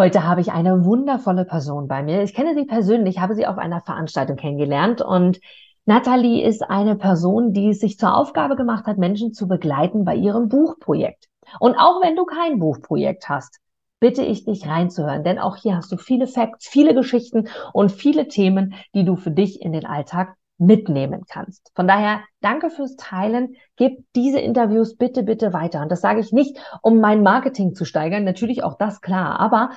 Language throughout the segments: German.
Heute habe ich eine wundervolle Person bei mir. Ich kenne sie persönlich, habe sie auf einer Veranstaltung kennengelernt. Und Nathalie ist eine Person, die es sich zur Aufgabe gemacht hat, Menschen zu begleiten bei ihrem Buchprojekt. Und auch wenn du kein Buchprojekt hast, bitte ich dich reinzuhören, denn auch hier hast du viele Facts, viele Geschichten und viele Themen, die du für dich in den Alltag mitnehmen kannst. Von daher, danke fürs Teilen. Gib diese Interviews bitte, bitte weiter. Und das sage ich nicht, um mein Marketing zu steigern, natürlich auch das klar, aber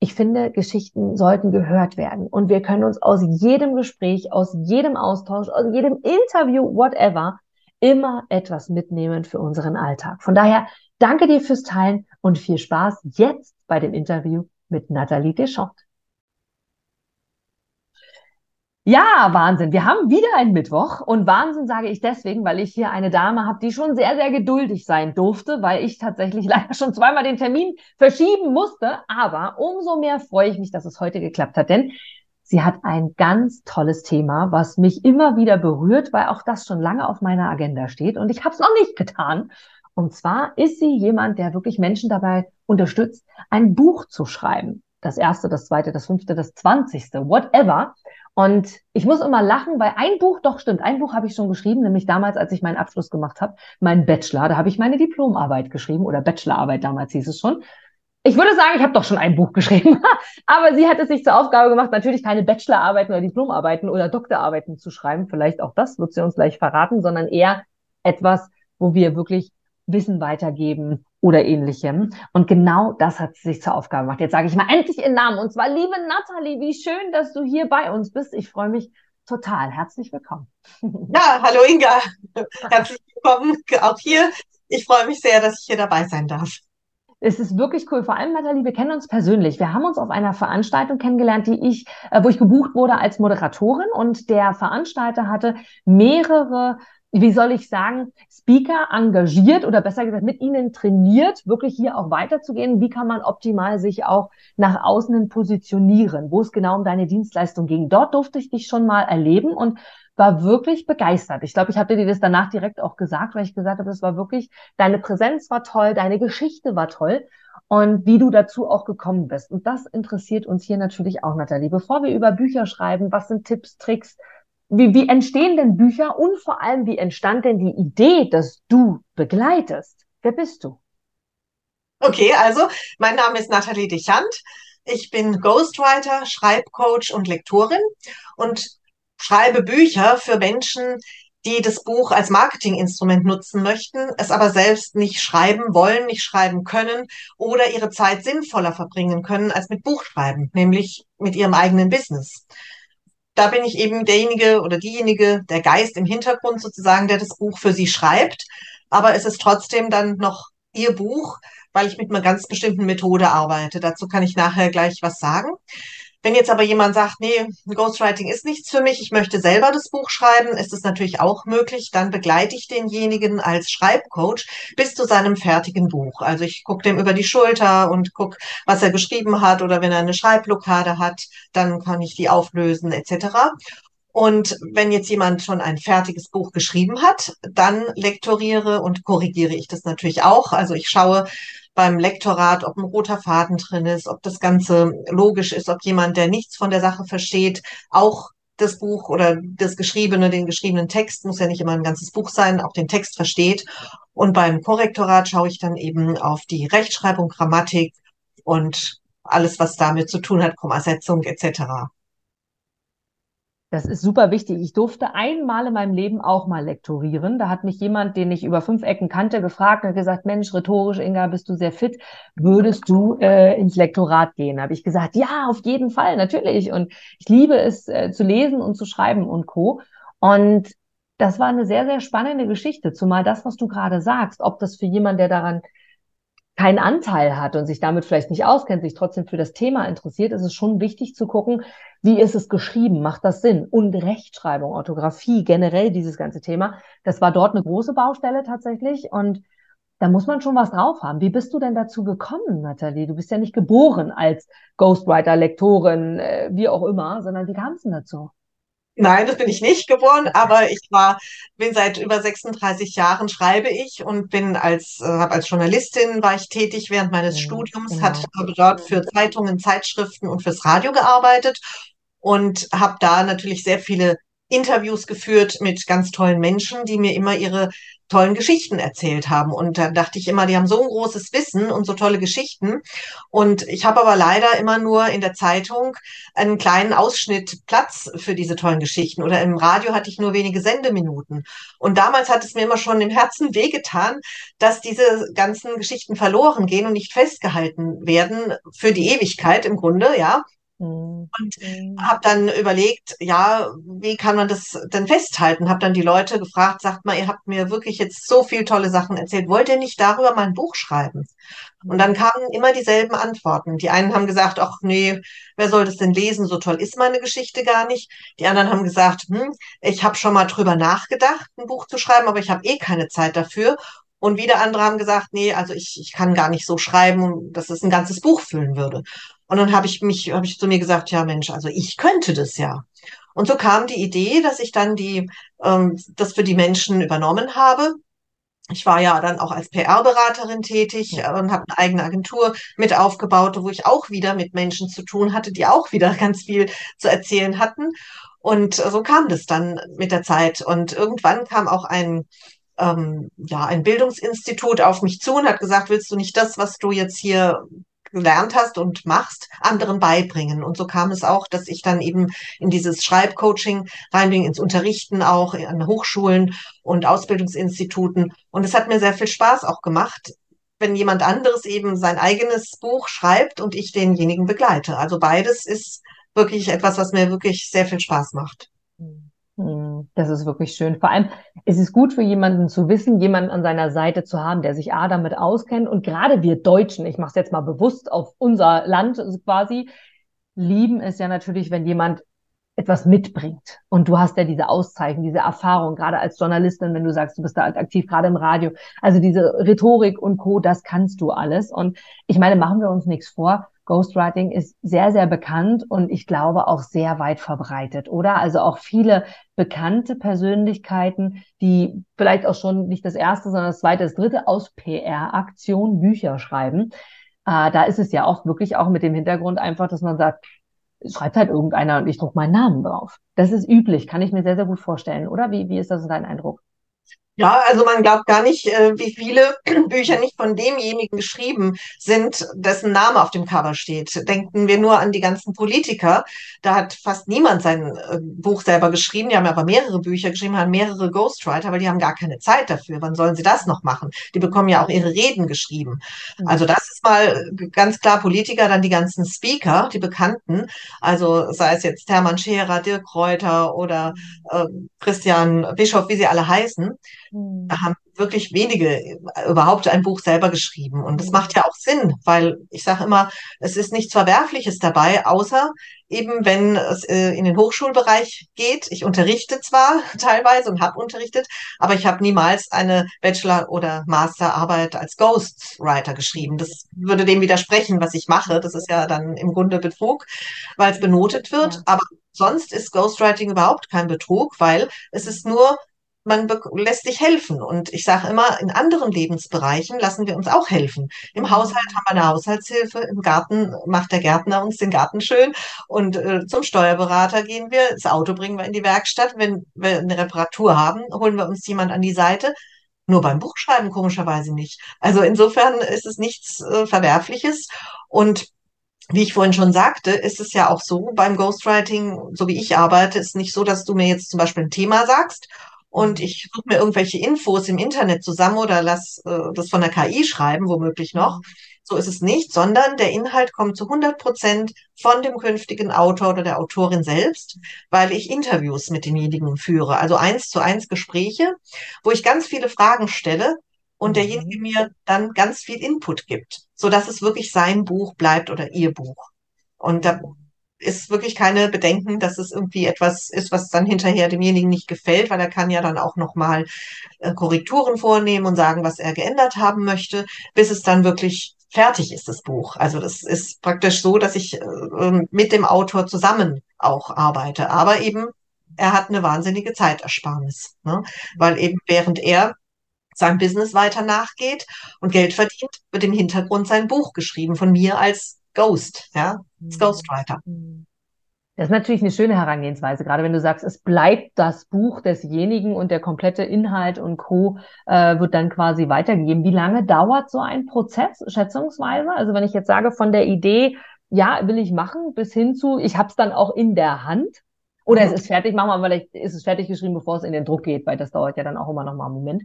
ich finde, Geschichten sollten gehört werden. Und wir können uns aus jedem Gespräch, aus jedem Austausch, aus jedem Interview, whatever, immer etwas mitnehmen für unseren Alltag. Von daher, danke dir fürs Teilen und viel Spaß jetzt bei dem Interview mit Nathalie Dechant. Ja, Wahnsinn. Wir haben wieder einen Mittwoch und Wahnsinn sage ich deswegen, weil ich hier eine Dame habe, die schon sehr, sehr geduldig sein durfte, weil ich tatsächlich leider schon zweimal den Termin verschieben musste. Aber umso mehr freue ich mich, dass es heute geklappt hat, denn sie hat ein ganz tolles Thema, was mich immer wieder berührt, weil auch das schon lange auf meiner Agenda steht und ich habe es noch nicht getan. Und zwar ist sie jemand, der wirklich Menschen dabei unterstützt, ein Buch zu schreiben. Das erste, das zweite, das fünfte, das 20. Whatever. Und ich muss immer lachen, weil ein Buch habe ich schon geschrieben, nämlich damals, als ich meinen Abschluss gemacht habe, meinen Bachelor, da habe ich meine Diplomarbeit geschrieben oder Bachelorarbeit, damals hieß es schon. Ich würde sagen, ich habe doch schon ein Buch geschrieben, aber sie hat es sich zur Aufgabe gemacht, natürlich keine Bachelorarbeiten oder Diplomarbeiten oder Doktorarbeiten zu schreiben, vielleicht auch das wird sie uns gleich verraten, sondern eher etwas, wo wir wirklich Wissen weitergeben oder Ähnlichem. Und genau das hat sie sich zur Aufgabe gemacht. Jetzt sage ich mal endlich ihren Namen. Und zwar, liebe Nathalie, wie schön, dass du hier bei uns bist. Ich freue mich total. Herzlich willkommen. Ja, hallo Inga. Herzlich willkommen auch hier. Ich freue mich sehr, dass ich hier dabei sein darf. Es ist wirklich cool. Vor allem, Nathalie, wir kennen uns persönlich. Wir haben uns auf einer Veranstaltung kennengelernt, wo ich gebucht wurde als Moderatorin. Und der Veranstalter hatte mehrere, wie soll ich sagen, Speaker engagiert oder besser gesagt mit ihnen trainiert, wirklich hier auch weiterzugehen. Wie kann man optimal sich auch nach außen hin positionieren, wo es genau um deine Dienstleistung ging. Dort durfte ich dich schon mal erleben und war wirklich begeistert. Ich glaube, ich habe dir das danach direkt auch gesagt, weil ich gesagt habe, das war wirklich, deine Präsenz war toll, deine Geschichte war toll und wie du dazu auch gekommen bist. Und das interessiert uns hier natürlich auch, Nathalie. Bevor wir über Bücher schreiben, was sind Tipps, Tricks, wie entstehen denn Bücher und vor allem, wie entstand denn die Idee, dass du begleitest? Wer bist du? Okay, also mein Name ist Nathalie Dechant. Ich bin Ghostwriter, Schreibcoach und Lektorin und schreibe Bücher für Menschen, die das Buch als Marketinginstrument nutzen möchten, es aber selbst nicht schreiben wollen, nicht schreiben können oder ihre Zeit sinnvoller verbringen können als mit Buchschreiben, nämlich mit ihrem eigenen Business. Da bin ich eben derjenige oder diejenige, der Geist im Hintergrund sozusagen, der das Buch für sie schreibt. Aber es ist trotzdem dann noch ihr Buch, weil ich mit einer ganz bestimmten Methode arbeite. Dazu kann ich nachher gleich was sagen. Wenn jetzt aber jemand sagt, nee, Ghostwriting ist nichts für mich, ich möchte selber das Buch schreiben, ist es natürlich auch möglich. Dann begleite ich denjenigen als Schreibcoach bis zu seinem fertigen Buch. Also ich gucke dem über die Schulter und gucke, was er geschrieben hat oder wenn er eine Schreibblockade hat, dann kann ich die auflösen etc. Und wenn jetzt jemand schon ein fertiges Buch geschrieben hat, dann lektoriere und korrigiere ich das natürlich auch. Also ich schaue beim Lektorat, ob ein roter Faden drin ist, ob das Ganze logisch ist, ob jemand, der nichts von der Sache versteht, auch das Buch oder das Geschriebene, den geschriebenen Text, muss ja nicht immer ein ganzes Buch sein, auch den Text versteht. Und beim Korrektorat schaue ich dann eben auf die Rechtschreibung, Grammatik und alles, was damit zu tun hat, Kommasetzung etc. Das ist super wichtig. Ich durfte einmal in meinem Leben auch mal lektorieren. Da hat mich jemand, den ich über 5 Ecken kannte, gefragt und gesagt, Mensch, rhetorisch, Inga, bist du sehr fit, würdest du ins Lektorat gehen? Da habe ich gesagt, ja, auf jeden Fall, natürlich. Und ich liebe es zu lesen und zu schreiben und Co. Und das war eine sehr, sehr spannende Geschichte, zumal das, was du gerade sagst, ob das für jemanden, der daran keinen Anteil hat und sich damit vielleicht nicht auskennt, sich trotzdem für das Thema interessiert, ist es schon wichtig zu gucken, wie ist es geschrieben, macht das Sinn? Und Rechtschreibung, Orthographie, generell dieses ganze Thema, das war dort eine große Baustelle tatsächlich und da muss man schon was drauf haben. Wie bist du denn dazu gekommen, Nathalie? Du bist ja nicht geboren als Ghostwriter, Lektorin, wie auch immer, sondern wie kam es denn dazu? Nein, das bin ich nicht geworden, aber ich bin seit über 36 Jahren schreibe ich und bin als Journalistin war ich tätig während meines Studiums, habe dort für Zeitungen, Zeitschriften und fürs Radio gearbeitet und habe da natürlich sehr viele Interviews geführt mit ganz tollen Menschen, die mir immer ihre tollen Geschichten erzählt haben. Und dann dachte ich immer, die haben so ein großes Wissen und so tolle Geschichten. Und ich habe aber leider immer nur in der Zeitung einen kleinen Ausschnitt Platz für diese tollen Geschichten. Oder im Radio hatte ich nur wenige Sendeminuten. Und damals hat es mir immer schon im Herzen wehgetan, dass diese ganzen Geschichten verloren gehen und nicht festgehalten werden für die Ewigkeit im Grunde, ja. Und habe dann überlegt, ja, wie kann man das denn festhalten? Habe dann die Leute gefragt, sagt mal, ihr habt mir wirklich jetzt so viel tolle Sachen erzählt, wollt ihr nicht darüber mal ein Buch schreiben? Und dann kamen immer dieselben Antworten. Die einen haben gesagt, ach nee, wer soll das denn lesen? So toll ist meine Geschichte gar nicht. Die anderen haben gesagt, ich habe schon mal drüber nachgedacht, ein Buch zu schreiben, aber ich habe eh keine Zeit dafür. Und wieder andere haben gesagt, nee, also ich kann gar nicht so schreiben, dass es ein ganzes Buch füllen würde. Und dann habe ich zu mir gesagt, ja Mensch, also ich könnte das ja. Und so kam die Idee, dass ich dann das für die Menschen übernommen habe. Ich war ja dann auch als PR-Beraterin tätig und habe eine eigene Agentur mit aufgebaut, wo ich auch wieder mit Menschen zu tun hatte, die auch wieder ganz viel zu erzählen hatten. Und so kam das dann mit der Zeit. Und irgendwann kam auch ein Bildungsinstitut auf mich zu und hat gesagt, willst du nicht das, was du jetzt hier gelernt hast und machst, anderen beibringen? Und so kam es auch, dass ich dann eben in dieses Schreibcoaching reinging, ins Unterrichten auch, an Hochschulen und Ausbildungsinstituten. Und es hat mir sehr viel Spaß auch gemacht, wenn jemand anderes eben sein eigenes Buch schreibt und ich denjenigen begleite. Also beides ist wirklich etwas, was mir wirklich sehr viel Spaß macht. Das ist wirklich schön. Vor allem ist es gut für jemanden zu wissen, jemanden an seiner Seite zu haben, der sich damit auskennt. Und gerade wir Deutschen, ich mache es jetzt mal bewusst auf unser Land quasi, lieben es ja natürlich, wenn jemand etwas mitbringt. Und du hast ja diese Auszeichnung, diese Erfahrung, gerade als Journalistin, wenn du sagst, du bist da aktiv, gerade im Radio. Also diese Rhetorik und Co., das kannst du alles. Und ich meine, machen wir uns nichts vor. Ghostwriting ist sehr, sehr bekannt und ich glaube auch sehr weit verbreitet, oder? Also auch viele bekannte Persönlichkeiten, die vielleicht auch schon nicht das erste, sondern das zweite, das dritte aus PR-Aktionen Bücher schreiben. Da ist es ja oft wirklich auch mit dem Hintergrund einfach, dass man sagt, schreibt halt irgendeiner und ich druck meinen Namen drauf. Das ist üblich, kann ich mir sehr, sehr gut vorstellen, oder? Wie ist das dein Eindruck? Ja, also man glaubt gar nicht, wie viele Bücher nicht von demjenigen geschrieben sind, dessen Name auf dem Cover steht. Denken wir nur an die ganzen Politiker. Da hat fast niemand sein Buch selber geschrieben. Die haben aber mehrere Bücher geschrieben, haben mehrere Ghostwriter, aber die haben gar keine Zeit dafür. Wann sollen sie das noch machen? Die bekommen ja auch ihre Reden geschrieben. Also das ist mal ganz klar Politiker, dann die ganzen Speaker, die Bekannten. Also sei es jetzt Hermann Scherer, Dirk Reuter oder Christian Bischoff, wie sie alle heißen. Haben wirklich wenige überhaupt ein Buch selber geschrieben. Und das macht ja auch Sinn, weil ich sage immer, es ist nichts Verwerfliches dabei, außer eben, wenn es in den Hochschulbereich geht. Ich unterrichte zwar teilweise und habe unterrichtet, aber ich habe niemals eine Bachelor- oder Masterarbeit als Ghostwriter geschrieben. Das würde dem widersprechen, was ich mache. Das ist ja dann im Grunde Betrug, weil es benotet wird. Ja. Aber sonst ist Ghostwriting überhaupt kein Betrug, weil es ist nur, man lässt sich helfen. Und ich sage immer, in anderen Lebensbereichen lassen wir uns auch helfen. Im Haushalt haben wir eine Haushaltshilfe, im Garten macht der Gärtner uns den Garten schön und zum Steuerberater gehen wir, das Auto bringen wir in die Werkstatt. Wenn wir eine Reparatur haben, holen wir uns jemand an die Seite. Nur beim Buchschreiben komischerweise nicht. Also insofern ist es nichts Verwerfliches. Und wie ich vorhin schon sagte, ist es ja auch so, beim Ghostwriting, so wie ich arbeite, ist nicht so, dass du mir jetzt zum Beispiel ein Thema sagst, und ich suche mir irgendwelche Infos im Internet zusammen oder lass das von der KI schreiben, womöglich noch. So ist es nicht, sondern der Inhalt kommt zu 100% von dem künftigen Autor oder der Autorin selbst, weil ich Interviews mit denjenigen führe, also 1:1 Gespräche, wo ich ganz viele Fragen stelle und derjenige mir dann ganz viel Input gibt, sodass es wirklich sein Buch bleibt oder ihr Buch. Und da ist wirklich keine Bedenken, dass es irgendwie etwas ist, was dann hinterher demjenigen nicht gefällt, weil er kann ja dann auch nochmal Korrekturen vornehmen und sagen, was er geändert haben möchte, bis es dann wirklich fertig ist, das Buch. Also das ist praktisch so, dass ich mit dem Autor zusammen auch arbeite, aber eben er hat eine wahnsinnige Zeitersparnis, ne? Weil eben während er sein Business weiter nachgeht und Geld verdient, wird im Hintergrund sein Buch geschrieben von mir als Ghost, ja, als Ghostwriter. Das ist natürlich eine schöne Herangehensweise, gerade wenn du sagst, es bleibt das Buch desjenigen und der komplette Inhalt und Co. Wird dann quasi weitergegeben. Wie lange dauert so ein Prozess schätzungsweise? Also wenn ich jetzt sage, von der Idee, ja, will ich machen, bis hin zu, ich habe es dann auch in der Hand oder es ist fertig, machen wir mal, vielleicht ist es fertig geschrieben, bevor es in den Druck geht, weil das dauert ja dann auch immer noch mal einen Moment.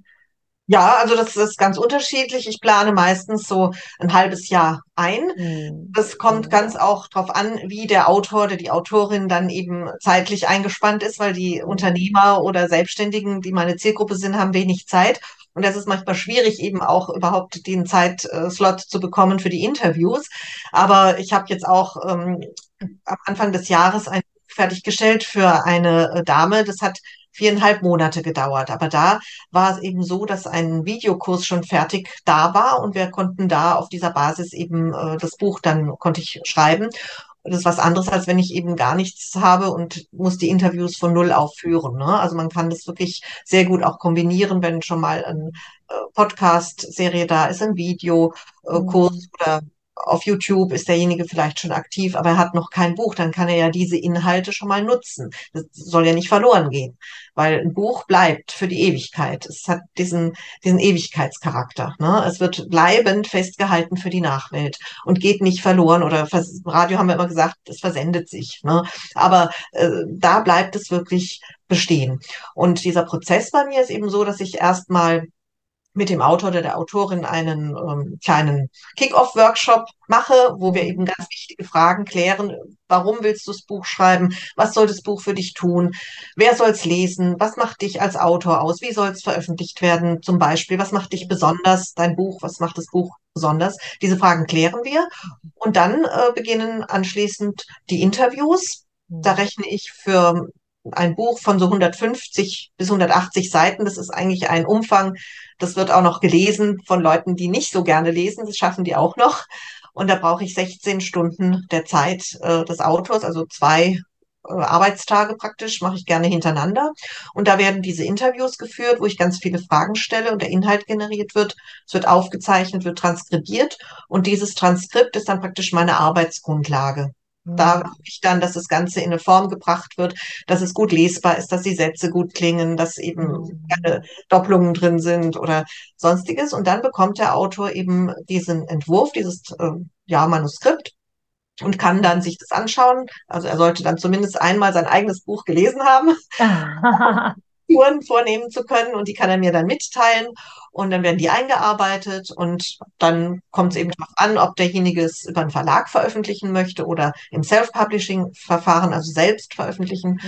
Ja, also das ist ganz unterschiedlich. Ich plane meistens so ein halbes Jahr ein. Das kommt ganz auch drauf an, wie der Autor oder die Autorin dann eben zeitlich eingespannt ist, weil die Unternehmer oder Selbstständigen, die meine Zielgruppe sind, haben wenig Zeit. Und das ist manchmal schwierig, eben auch überhaupt den Zeitslot zu bekommen für die Interviews. Aber ich habe jetzt auch am Anfang des Jahres ein Buch fertiggestellt für eine Dame. Das hat 4,5 Monate gedauert. Aber da war es eben so, dass ein Videokurs schon fertig da war und wir konnten da auf dieser Basis eben das Buch dann konnte ich schreiben. Das ist was anderes, als wenn ich eben gar nichts habe und muss die Interviews von null auf führen, ne? Also man kann das wirklich sehr gut auch kombinieren, wenn schon mal ein Podcast-Serie da ist, ein Videokurs oder auf YouTube ist derjenige vielleicht schon aktiv, aber er hat noch kein Buch, dann kann er ja diese Inhalte schon mal nutzen. Das soll ja nicht verloren gehen, weil ein Buch bleibt für die Ewigkeit. Es hat diesen Ewigkeitscharakter, ne? Es wird bleibend festgehalten für die Nachwelt und geht nicht verloren oder im Radio haben wir immer gesagt, es versendet sich, ne? Aber da bleibt es wirklich bestehen. Und dieser Prozess bei mir ist eben so, dass ich erstmal mit dem Autor oder der Autorin einen kleinen Kick-Off-Workshop mache, wo wir eben ganz wichtige Fragen klären. Warum willst du das Buch schreiben? Was soll das Buch für dich tun? Wer soll es lesen? Was macht dich als Autor aus? Wie soll es veröffentlicht werden? Zum Beispiel, was macht dich besonders, dein Buch? Was macht das Buch besonders? Diese Fragen klären wir. Und dann beginnen anschließend die Interviews. Da rechne ich für ein Buch von so 150 bis 180 Seiten. Das ist eigentlich ein Umfang. Das wird auch noch gelesen von Leuten, die nicht so gerne lesen. Das schaffen die auch noch. Und da brauche ich 16 Stunden der Zeit des Autors, also 2 Arbeitstage praktisch, mache ich gerne hintereinander. Und da werden diese Interviews geführt, wo ich ganz viele Fragen stelle und der Inhalt generiert wird. Es wird aufgezeichnet, wird transkribiert. Und dieses Transkript ist dann praktisch meine Arbeitsgrundlage. Da habe ich dann, dass das Ganze in eine Form gebracht wird, dass es gut lesbar ist, dass die Sätze gut klingen, dass eben keine Doppelungen drin sind oder sonstiges. Und dann bekommt der Autor eben diesen Entwurf, dieses Manuskript und kann dann sich das anschauen. Also er sollte dann zumindest einmal sein eigenes Buch gelesen haben. Vornehmen zu können und die kann er mir dann mitteilen und dann werden die eingearbeitet und dann kommt es eben darauf an, ob derjenige es über einen Verlag veröffentlichen möchte oder im Self-Publishing-Verfahren, also selbst veröffentlichen.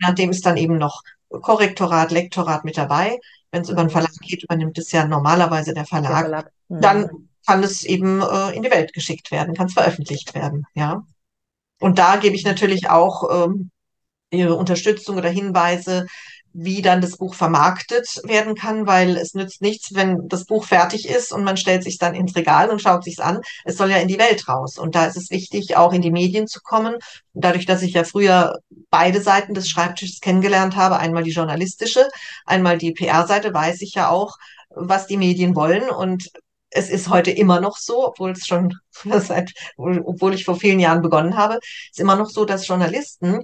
Nachdem ist dann eben noch Korrektorat, Lektorat mit dabei. Wenn es über einen Verlag geht, übernimmt es ja normalerweise der Verlag. Dann kann es eben in die Welt geschickt werden, kann es veröffentlicht werden. Ja. Und da gebe ich natürlich auch ihre Unterstützung oder Hinweise, wie dann das Buch vermarktet werden kann, weil es nützt nichts, wenn das Buch fertig ist und man stellt sich dann ins Regal und schaut sich's an. Es soll ja in die Welt raus. Und da ist es wichtig, auch in die Medien zu kommen. Und dadurch, dass ich ja früher beide Seiten des Schreibtisches kennengelernt habe, einmal die journalistische, einmal die PR-Seite, weiß ich ja auch, was die Medien wollen. Und es ist heute immer noch so, obwohl ich vor vielen Jahren begonnen habe, ist immer noch so, dass Journalisten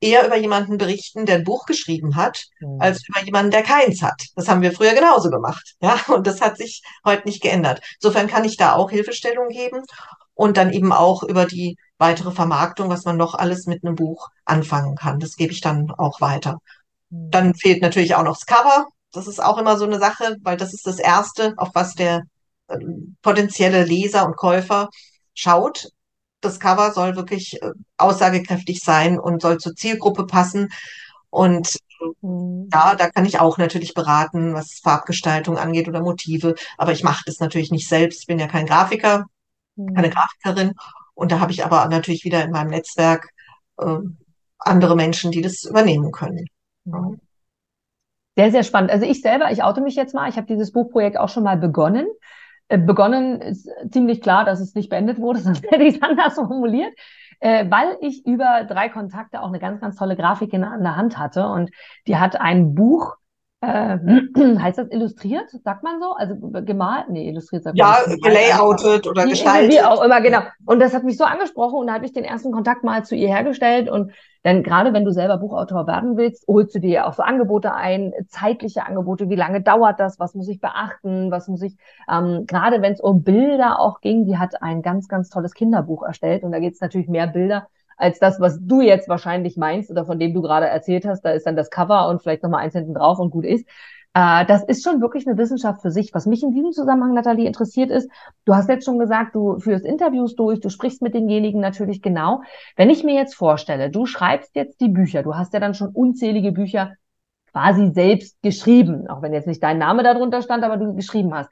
eher über jemanden berichten, der ein Buch geschrieben hat, als über jemanden, der keins hat. Das haben wir früher genauso gemacht. Ja? Und das hat sich heute nicht geändert. Insofern kann ich da auch Hilfestellung geben und dann eben auch über die weitere Vermarktung, was man noch alles mit einem Buch anfangen kann. Das gebe ich dann auch weiter. Dann fehlt natürlich auch noch das Cover. Das ist auch immer so eine Sache, weil das ist das Erste, auf was der potenzielle Leser und Käufer schaut. Das Cover soll wirklich aussagekräftig sein und soll zur Zielgruppe passen. Und ja, da kann ich auch natürlich beraten, was Farbgestaltung angeht oder Motive. Aber ich mache das natürlich nicht selbst. Ich bin ja kein Grafiker, keine Grafikerin. Und da habe ich aber natürlich wieder in meinem Netzwerk andere Menschen, die das übernehmen können. Ja. Sehr, sehr spannend. Also ich oute mich jetzt mal. Ich habe dieses Buchprojekt auch schon mal begonnen. Begonnen ist ziemlich klar, dass es nicht beendet wurde, sonst hätte ich es anders formuliert. weil ich über 3 Kontakte auch eine ganz, ganz tolle Grafik in der Hand hatte. Und die hat ein Buch, heißt das illustriert, sagt man so? Also gemalt? Nee, illustriert sagt man nicht. Ja, gelayoutet oder gestaltet. Wie auch immer, genau. Und das hat mich so angesprochen und da habe ich den ersten Kontakt mal zu ihr hergestellt. Und dann gerade, wenn du selber Buchautor werden willst, holst du dir ja auch so Angebote ein, zeitliche Angebote, wie lange dauert das, was muss ich beachten, was muss ich, gerade wenn es um Bilder auch ging, die hat ein ganz, ganz tolles Kinderbuch erstellt. Und da geht es natürlich mehr Bilder als das, was du jetzt wahrscheinlich meinst oder von dem du gerade erzählt hast. Da ist dann das Cover und vielleicht nochmal eins hinten drauf und gut ist. Das ist schon wirklich eine Wissenschaft für sich. Was mich in diesem Zusammenhang, Nathalie, interessiert ist, du hast jetzt schon gesagt, du führst Interviews durch, du sprichst mit denjenigen natürlich genau. Wenn ich mir jetzt vorstelle, du schreibst jetzt die Bücher, du hast ja dann schon unzählige Bücher quasi selbst geschrieben, auch wenn jetzt nicht dein Name darunter stand, aber du geschrieben hast.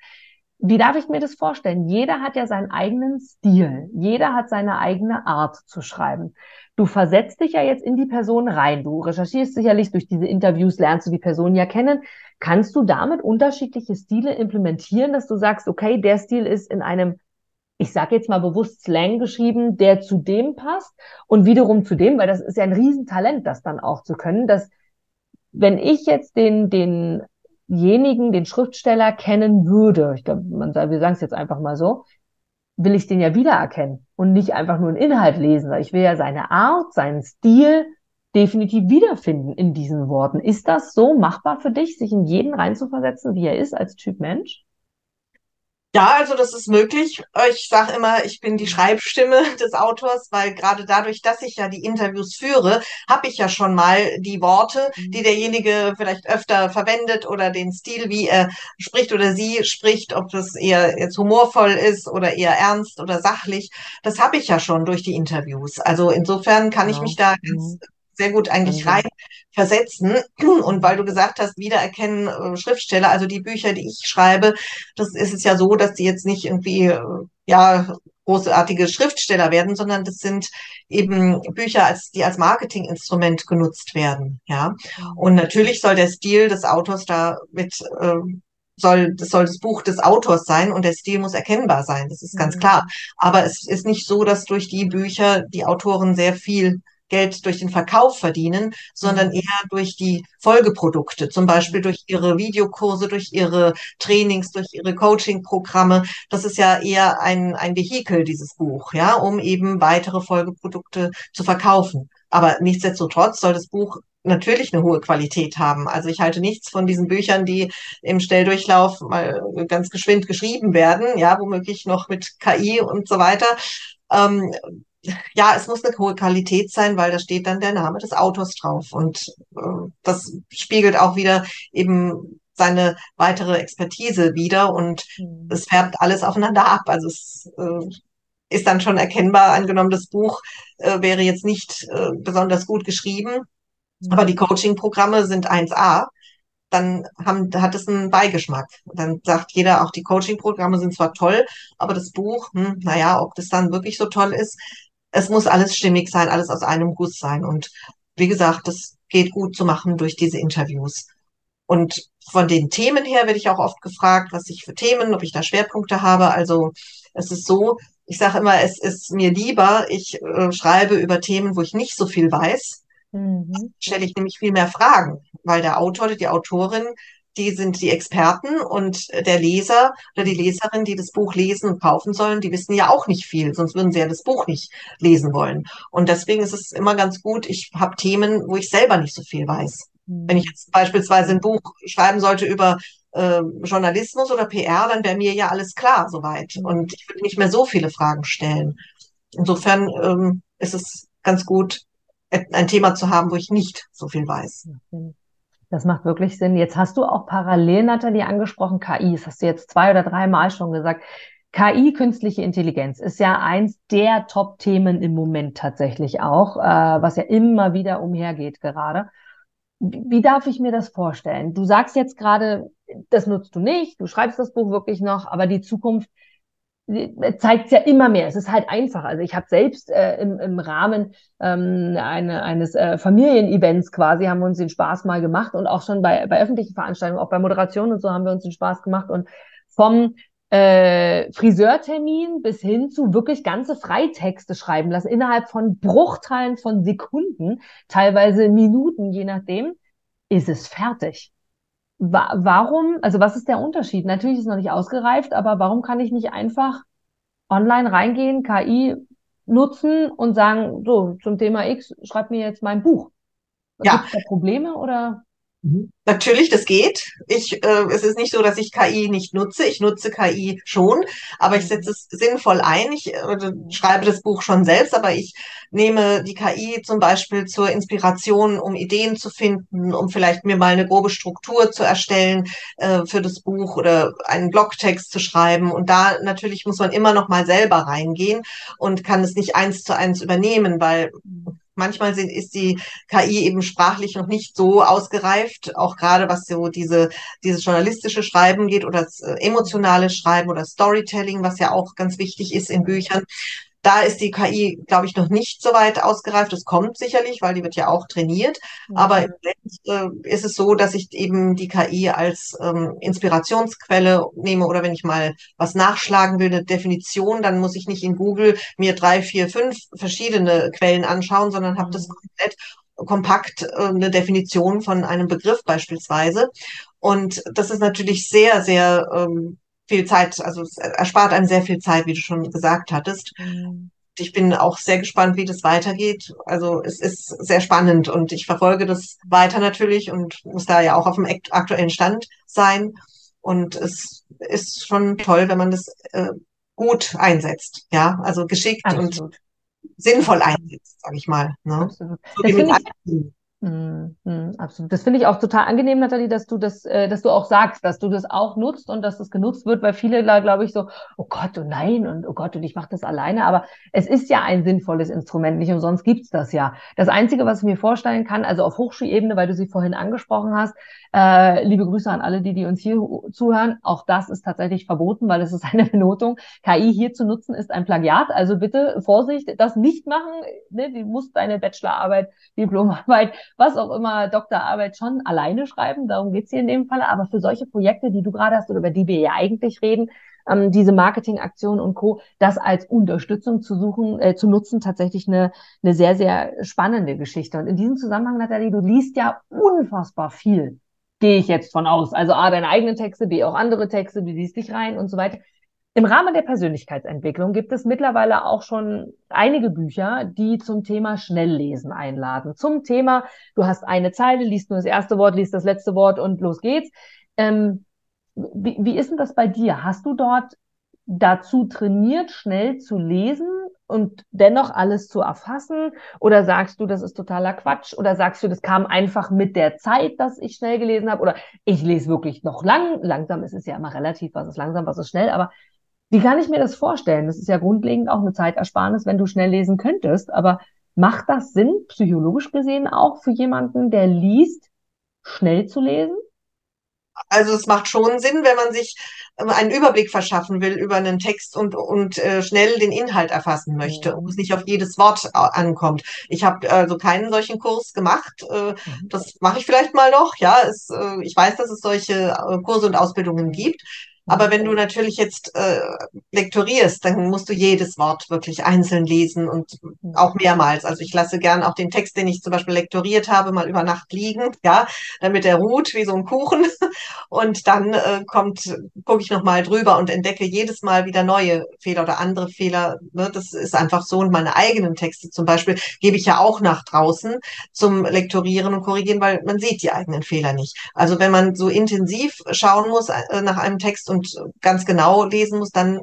Wie darf ich mir das vorstellen? Jeder hat ja seinen eigenen Stil. Jeder hat seine eigene Art zu schreiben. Du versetzt dich ja jetzt in die Person rein. Du recherchierst sicherlich durch diese Interviews, lernst du die Person ja kennen. Kannst du damit unterschiedliche Stile implementieren, dass du sagst, okay, der Stil ist in einem, ich sage jetzt mal bewusst Slang geschrieben, der zu dem passt und wiederum zu dem, weil das ist ja ein Riesentalent, das dann auch zu können, dass wenn ich jetzt den Schriftsteller kennen würde, ich glaube, wir sagen es jetzt einfach mal so, will ich den ja wiedererkennen und nicht einfach nur einen Inhalt lesen, weil ich will ja seine Art, seinen Stil definitiv wiederfinden in diesen Worten. Ist das so machbar für dich, sich in jeden reinzuversetzen, wie er ist als Typ Mensch? Ja, also das ist möglich. Ich sage immer, ich bin die Schreibstimme des Autors, weil gerade dadurch, dass ich ja die Interviews führe, habe ich ja schon mal die Worte, die derjenige vielleicht öfter verwendet oder den Stil, wie er spricht oder sie spricht, ob das eher jetzt humorvoll ist oder eher ernst oder sachlich. Das habe ich ja schon durch die Interviews. Also insofern kann ich mich da ganz sehr gut eigentlich rein versetzen. Und weil du gesagt hast, wiedererkennen Schriftsteller, also die Bücher, die ich schreibe, das ist es ja so, dass die jetzt nicht irgendwie großartige Schriftsteller werden, sondern das sind eben Bücher, die als Marketinginstrument genutzt werden. Ja, und natürlich soll der Stil des Autors soll das Buch des Autors sein und der Stil muss erkennbar sein. Das ist ganz klar. Aber es ist nicht so, dass durch die Bücher die Autoren sehr viel Geld durch den Verkauf verdienen, sondern eher durch die Folgeprodukte, zum Beispiel durch ihre Videokurse, durch ihre Trainings, durch ihre Coaching-Programme. Das ist ja eher ein Vehikel, dieses Buch, ja, um eben weitere Folgeprodukte zu verkaufen. Aber nichtsdestotrotz soll das Buch natürlich eine hohe Qualität haben. Also ich halte nichts von diesen Büchern, die im Schnelldurchlauf mal ganz geschwind geschrieben werden, ja, womöglich noch mit KI und so weiter. Ja, es muss eine hohe Qualität sein, weil da steht dann der Name des Autors drauf und das spiegelt auch wieder eben seine weitere Expertise wider und es färbt alles aufeinander ab. Also es ist dann schon erkennbar, angenommen, das Buch wäre jetzt nicht besonders gut geschrieben, aber die Coaching-Programme sind 1A. Dann hat es einen Beigeschmack. Dann sagt jeder, auch die Coaching-Programme sind zwar toll, aber das Buch, ob das dann wirklich so toll ist, es muss alles stimmig sein, alles aus einem Guss sein. Und wie gesagt, das geht gut zu machen durch diese Interviews. Und von den Themen her werde ich auch oft gefragt, was ich für Themen, ob ich da Schwerpunkte habe. Also es ist so, ich sage immer, es ist mir lieber, ich schreibe über Themen, wo ich nicht so viel weiß. Stelle ich nämlich viel mehr Fragen, weil der Autor oder die Autorin, die sind die Experten und der Leser oder die Leserin, die das Buch lesen und kaufen sollen, die wissen ja auch nicht viel, sonst würden sie ja das Buch nicht lesen wollen. Und deswegen ist es immer ganz gut, ich habe Themen, wo ich selber nicht so viel weiß. Wenn ich jetzt beispielsweise ein Buch schreiben sollte über Journalismus oder PR, dann wäre mir ja alles klar soweit und ich würde nicht mehr so viele Fragen stellen. Insofern ist es ganz gut, ein Thema zu haben, wo ich nicht so viel weiß. Das macht wirklich Sinn. Jetzt hast du auch parallel, Nathalie, angesprochen, KI. Das hast du jetzt 2 oder 3 Mal schon gesagt. KI, künstliche Intelligenz, ist ja eins der Top-Themen im Moment tatsächlich auch, was ja immer wieder umhergeht gerade. Wie darf ich mir das vorstellen? Du sagst jetzt gerade, das nutzt du nicht, du schreibst das Buch wirklich noch, aber die Zukunft zeigt es ja immer mehr. Es ist halt einfach. Also ich habe selbst im Rahmen eines Familienevents quasi, haben wir uns den Spaß mal gemacht und auch schon bei öffentlichen Veranstaltungen, auch bei Moderationen und so haben wir uns den Spaß gemacht und vom Friseurtermin bis hin zu wirklich ganze Freitexte schreiben lassen, innerhalb von Bruchteilen von Sekunden, teilweise Minuten, je nachdem, ist es fertig. Warum, also was ist der Unterschied? Natürlich ist es noch nicht ausgereift, aber warum kann ich nicht einfach online reingehen, KI nutzen und sagen, so, zum Thema X, schreib mir jetzt mein Buch. Ja. Gibt es da Probleme oder... Natürlich, das geht. Es ist nicht so, dass ich KI nicht nutze. Ich nutze KI schon, aber ich setze es sinnvoll ein. Ich schreibe das Buch schon selbst, aber ich nehme die KI zum Beispiel zur Inspiration, um Ideen zu finden, um vielleicht mir mal eine grobe Struktur zu erstellen für das Buch oder einen Blogtext zu schreiben. Und da natürlich muss man immer noch mal selber reingehen und kann es nicht 1:1 übernehmen, weil... Manchmal ist die KI eben sprachlich noch nicht so ausgereift, auch gerade was so dieses journalistische Schreiben geht oder das emotionale Schreiben oder Storytelling, was ja auch ganz wichtig ist in Büchern. Da ist die KI, glaube ich, noch nicht so weit ausgereift. Das kommt sicherlich, weil die wird ja auch trainiert. Mhm. Aber im Moment ist es so, dass ich eben die KI als Inspirationsquelle nehme. Oder wenn ich mal was nachschlagen will, eine Definition, dann muss ich nicht in Google mir 3, 4, 5 verschiedene Quellen anschauen, sondern habe das komplett kompakt eine Definition von einem Begriff beispielsweise. Und das ist natürlich sehr, sehr... viel Zeit, also es erspart einem sehr viel Zeit, wie du schon gesagt hattest. Ich bin auch sehr gespannt, wie das weitergeht. Also es ist sehr spannend und ich verfolge das weiter natürlich und muss da ja auch auf dem aktuellen Stand sein. Und es ist schon toll, wenn man das gut einsetzt, ja, also geschickt Absolut. Und sinnvoll einsetzt, sage ich mal. Ne? Absolut. Absolut. Das finde ich auch total angenehm, Nathalie, dass du auch sagst, dass du das auch nutzt und dass das genutzt wird, weil viele da, glaube ich, so, oh Gott, oh nein, und oh Gott, und ich mache das alleine. Aber es ist ja ein sinnvolles Instrument, nicht umsonst gibt's das ja. Das Einzige, was ich mir vorstellen kann, also auf Hochschulebene, weil du sie vorhin angesprochen hast, liebe Grüße an alle, die uns hier zuhören, auch das ist tatsächlich verboten, weil es ist eine Benotung. KI hier zu nutzen ist ein Plagiat, also bitte Vorsicht, das nicht machen, ne? Du musst deine Bachelorarbeit, Diplomarbeit, was auch immer, Doktorarbeit schon alleine schreiben, darum geht's hier in dem Fall. Aber für solche Projekte, die du gerade hast oder über die wir ja eigentlich reden, diese Marketingaktion und Co., das als Unterstützung zu nutzen, tatsächlich eine sehr, sehr spannende Geschichte. Und in diesem Zusammenhang, Nathalie, du liest ja unfassbar viel, gehe ich jetzt von aus. Also A, deine eigenen Texte, B, auch andere Texte, du liest dich rein und so weiter. Im Rahmen der Persönlichkeitsentwicklung gibt es mittlerweile auch schon einige Bücher, die zum Thema Schnelllesen einladen. Zum Thema, du hast eine Zeile, liest nur das erste Wort, liest das letzte Wort und los geht's. Wie ist denn das bei dir? Hast du dort dazu trainiert, schnell zu lesen und dennoch alles zu erfassen? Oder sagst du, das ist totaler Quatsch? Oder sagst du, das kam einfach mit der Zeit, dass ich schnell gelesen habe? Oder ich lese wirklich noch langsam, ist es ja immer relativ, was ist langsam, was ist schnell, aber wie kann ich mir das vorstellen? Das ist ja grundlegend auch eine Zeitersparnis, wenn du schnell lesen könntest. Aber macht das Sinn, psychologisch gesehen auch für jemanden, der liest, schnell zu lesen? Also es macht schon Sinn, wenn man sich einen Überblick verschaffen will über einen Text und schnell den Inhalt erfassen möchte und es nicht auf jedes Wort ankommt. Ich habe also keinen solchen Kurs gemacht. Das mache ich vielleicht mal noch. Ja, ich weiß, dass es solche Kurse und Ausbildungen gibt. Aber wenn du natürlich jetzt lektorierst, dann musst du jedes Wort wirklich einzeln lesen und auch mehrmals. Also ich lasse gern auch den Text, den ich zum Beispiel lektoriert habe, mal über Nacht liegen, ja, damit er ruht wie so ein Kuchen. Und dann gucke ich nochmal drüber und entdecke jedes Mal wieder neue Fehler oder andere Fehler. Ne? Das ist einfach so. Und meine eigenen Texte zum Beispiel gebe ich ja auch nach draußen zum Lektorieren und Korrigieren, weil man sieht die eigenen Fehler nicht. Also wenn man so intensiv schauen muss nach einem Text und ganz genau lesen muss, dann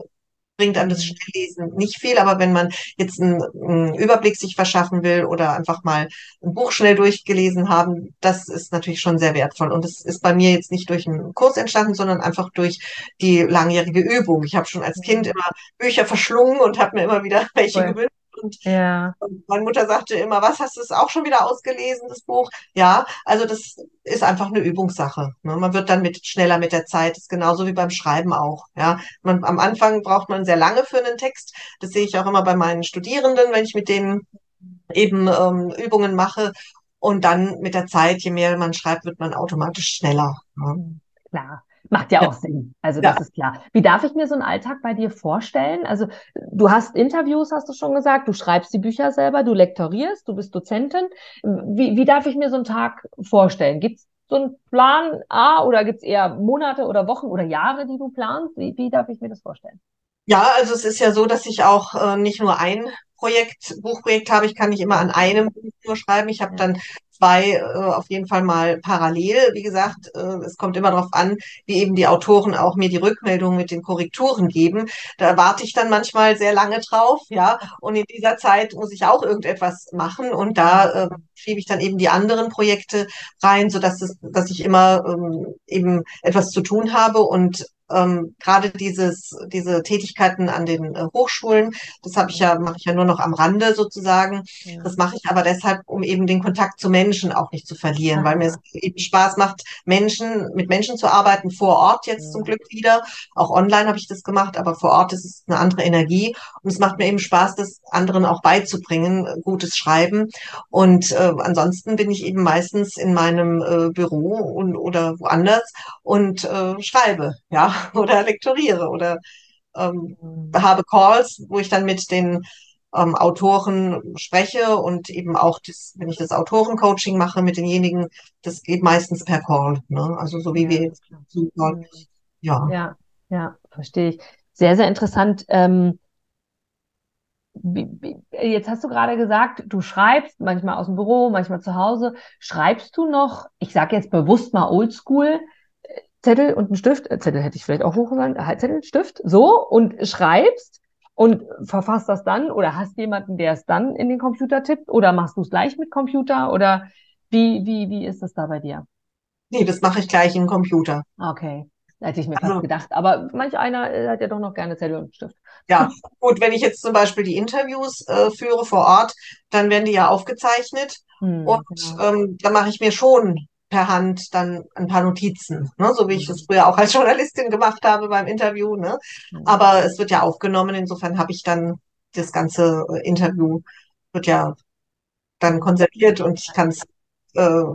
bringt einem das Schnelllesen nicht viel. Aber wenn man jetzt einen Überblick sich verschaffen will oder einfach mal ein Buch schnell durchgelesen haben, das ist natürlich schon sehr wertvoll. Und es ist bei mir jetzt nicht durch einen Kurs entstanden, sondern einfach durch die langjährige Übung. Ich habe schon als Kind immer Bücher verschlungen und habe mir immer wieder welche gewünscht. Und meine Mutter sagte immer, was, hast du es auch schon wieder ausgelesen, das Buch? Ja, also das ist einfach eine Übungssache. Ne? Man wird dann schneller mit der Zeit, das ist genauso wie beim Schreiben auch. Ja? Am Anfang braucht man sehr lange für einen Text. Das sehe ich auch immer bei meinen Studierenden, wenn ich mit denen eben Übungen mache. Und dann mit der Zeit, je mehr man schreibt, wird man automatisch schneller. Ne? Klar. Macht ja auch Sinn. Also das ist klar. Wie darf ich mir so einen Alltag bei dir vorstellen? Also du hast Interviews, hast du schon gesagt, du schreibst die Bücher selber, du lektorierst, du bist Dozentin. Wie darf ich mir so einen Tag vorstellen? Gibt es so einen Plan A oder gibt es eher Monate oder Wochen oder Jahre, die du planst? Wie darf ich mir das vorstellen? Ja, also es ist ja so, dass ich auch nicht nur ein Buchprojekt habe. Ich kann nicht immer an einem nur schreiben. Ich habe dann zwei auf jeden Fall mal parallel. Wie gesagt, es kommt immer darauf an, wie eben die Autoren auch mir die Rückmeldung mit den Korrekturen geben. Da warte ich dann manchmal sehr lange drauf, ja. Und in dieser Zeit muss ich auch irgendetwas machen und da schiebe ich dann eben die anderen Projekte rein, sodass ich immer eben etwas zu tun habe und gerade diese Tätigkeiten an den Hochschulen, das mache ich ja nur noch am Rande sozusagen. Ja. Das mache ich aber deshalb, um eben den Kontakt zu Menschen auch nicht zu verlieren, weil mir es eben Spaß macht, mit Menschen zu arbeiten, vor Ort jetzt zum Glück wieder. Auch online habe ich das gemacht, aber vor Ort ist es eine andere Energie und es macht mir eben Spaß, das anderen auch beizubringen, gutes Schreiben. Und ansonsten bin ich eben meistens in meinem Büro oder woanders und schreibe, ja. Oder lektoriere oder habe Calls, wo ich dann mit den Autoren spreche und eben auch, wenn ich das Autorencoaching mache mit denjenigen, das geht meistens per Call, ne? Also so wie wir jetzt. Ja, verstehe ich. Sehr, sehr interessant. Jetzt hast du gerade gesagt, du schreibst manchmal aus dem Büro, manchmal zu Hause. Schreibst du noch, ich sage jetzt bewusst mal oldschool, Zettel und ein Stift, Zettel hätte ich vielleicht auch hochgegangen, Zettel, Stift, so, und schreibst und verfasst das dann oder hast jemanden, der es dann in den Computer tippt oder machst du es gleich mit Computer oder wie ist das da bei dir? Nee, das mache ich gleich im Computer. Okay, hätte ich mir fast gedacht, aber manch einer hat ja doch noch gerne Zettel und Stift. Ja, gut, wenn ich jetzt zum Beispiel die Interviews führe vor Ort, dann werden die ja aufgezeichnet und da mache ich mir schon per Hand dann ein paar Notizen, ne? So wie ich das früher auch als Journalistin gemacht habe beim Interview, ne? Aber es wird ja aufgenommen, insofern habe ich dann das ganze Interview wird ja dann konserviert und ich kann es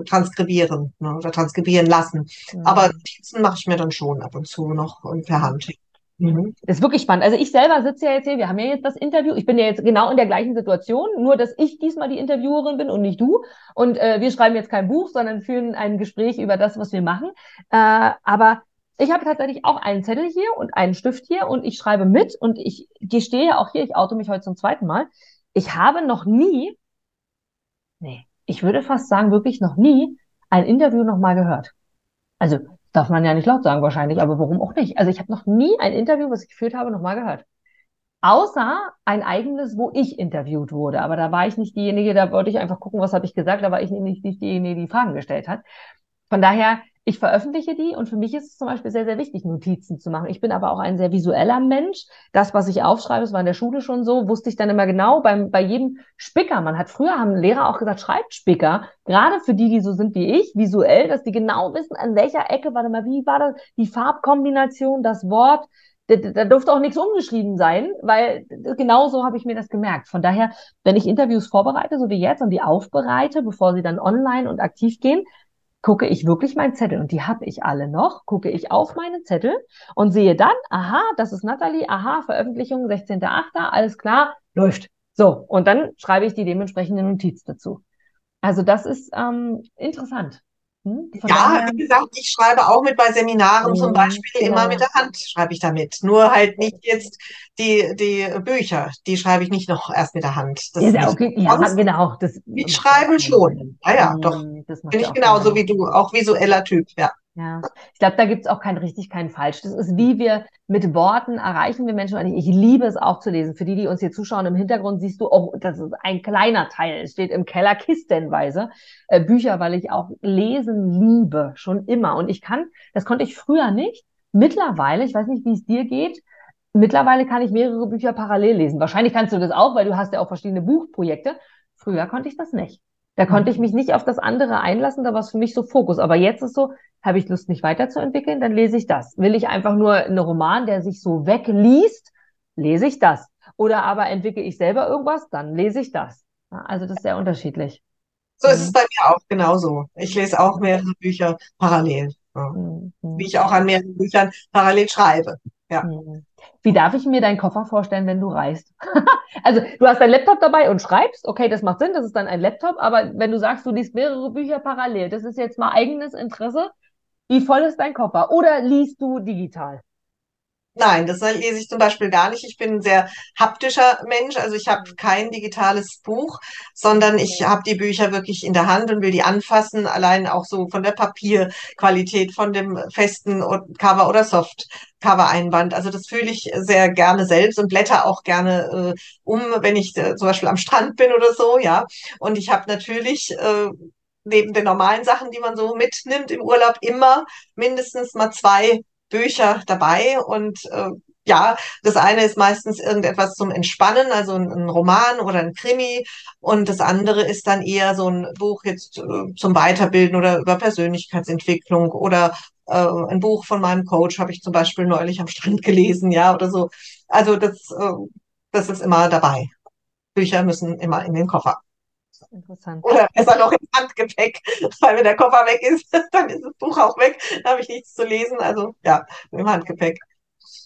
transkribieren, ne? Oder transkribieren lassen. Aber Notizen mache ich mir dann schon ab und zu noch und per Hand. Das ist wirklich spannend. Also ich selber sitze ja jetzt hier, wir haben ja jetzt das Interview, ich bin ja jetzt genau in der gleichen Situation, nur dass ich diesmal die Interviewerin bin und nicht du und wir schreiben jetzt kein Buch, sondern führen ein Gespräch über das, was wir machen, aber ich habe tatsächlich auch einen Zettel hier und einen Stift hier und ich schreibe mit und ich gestehe ja auch hier, ich oute mich heute zum zweiten Mal, ich habe noch nie, ich würde fast sagen wirklich noch nie, ein Interview nochmal gehört. Also darf man ja nicht laut sagen wahrscheinlich, aber warum auch nicht? Also ich habe noch nie ein Interview, was ich geführt habe, nochmal gehört. Außer ein eigenes, wo ich interviewt wurde. Aber da war ich nicht diejenige, da wollte ich einfach gucken, was habe ich gesagt, da war ich nicht diejenige, die Fragen gestellt hat. Von daher, ich veröffentliche die und für mich ist es zum Beispiel sehr, sehr wichtig, Notizen zu machen. Ich bin aber auch ein sehr visueller Mensch. Das, was ich aufschreibe, das war in der Schule schon so, wusste ich dann immer genau bei jedem Spicker. Früher haben Lehrer auch gesagt, schreibt Spicker. Gerade für die so sind wie ich, visuell, dass die genau wissen, an welcher Ecke, wie war das, die Farbkombination, das Wort. Da durfte auch nichts umgeschrieben sein, weil genau so habe ich mir das gemerkt. Von daher, wenn ich Interviews vorbereite, so wie jetzt, und die aufbereite, bevor sie dann online und aktiv gehen, gucke ich wirklich meinen Zettel, und die habe ich alle noch, gucke ich auf meine Zettel und sehe dann, aha, das ist Nathalie, aha, Veröffentlichung 16.8., alles klar, läuft. So, und dann schreibe ich die dementsprechende Notiz dazu. Also das ist interessant. Ja, wie gesagt, ich schreibe auch mit bei Seminaren zum Beispiel immer mit der Hand, schreibe ich damit. Nur halt nicht jetzt die Bücher, die schreibe ich nicht noch erst mit der Hand. Das ist okay. Genau. Ich schreibe schon. Ja, doch. Das bin ich genauso wie du, auch visueller Typ, ja. Ja, ich glaube, da gibt's auch kein richtig, kein falsch. Das ist, wie wir mit Worten erreichen wir Menschen. Ich liebe es auch zu lesen. Für die, die uns hier zuschauen, im Hintergrund siehst du, oh, das ist ein kleiner Teil. Es steht im Keller kistenweise Bücher, weil ich auch lesen liebe, schon immer. Und das konnte ich früher nicht. Mittlerweile, ich weiß nicht, wie es dir geht, mittlerweile kann ich mehrere Bücher parallel lesen. Wahrscheinlich kannst du das auch, weil du hast ja auch verschiedene Buchprojekte. Früher konnte ich das nicht. Da konnte ich mich nicht auf das andere einlassen, da war es für mich so Fokus. Aber jetzt ist so, habe ich Lust, mich weiterzuentwickeln, dann lese ich das. Will ich einfach nur einen Roman, der sich so wegliest, lese ich das. Oder aber entwickle ich selber irgendwas, dann lese ich das. Also das ist sehr unterschiedlich. So ist es bei mir auch genauso. Ich lese auch mehrere Bücher parallel. Ja. Mhm. Wie ich auch an mehreren Büchern parallel schreibe. Ja. Wie darf ich mir deinen Koffer vorstellen, wenn du reist? Also du hast deinen Laptop dabei und schreibst, okay, das macht Sinn, das ist dann ein Laptop, aber wenn du sagst, du liest mehrere Bücher parallel, das ist jetzt mal eigenes Interesse, wie voll ist dein Koffer? Oder liest du digital? Nein, das lese ich zum Beispiel gar nicht. Ich bin ein sehr haptischer Mensch, also ich habe kein digitales Buch, sondern ich habe die Bücher wirklich in der Hand und will die anfassen, allein auch so von der Papierqualität, von dem festen Cover oder Softcover-Einband. Also das fühle ich sehr gerne selbst und blätter auch gerne um, wenn ich zum Beispiel am Strand bin oder so, ja. Und ich habe natürlich neben den normalen Sachen, die man so mitnimmt im Urlaub, immer mindestens mal zwei Bücher dabei und ja, das eine ist meistens irgendetwas zum Entspannen, also ein Roman oder ein Krimi und das andere ist dann eher so ein Buch jetzt zum Weiterbilden oder über Persönlichkeitsentwicklung oder ein Buch von meinem Coach habe ich zum Beispiel neulich am Strand gelesen, ja, oder so. Also das ist immer dabei. Bücher müssen immer in den Koffer. Interessant. Oder besser noch im Handgepäck, weil wenn der Koffer weg ist, dann ist das Buch auch weg, da habe ich nichts zu lesen, also ja, im Handgepäck.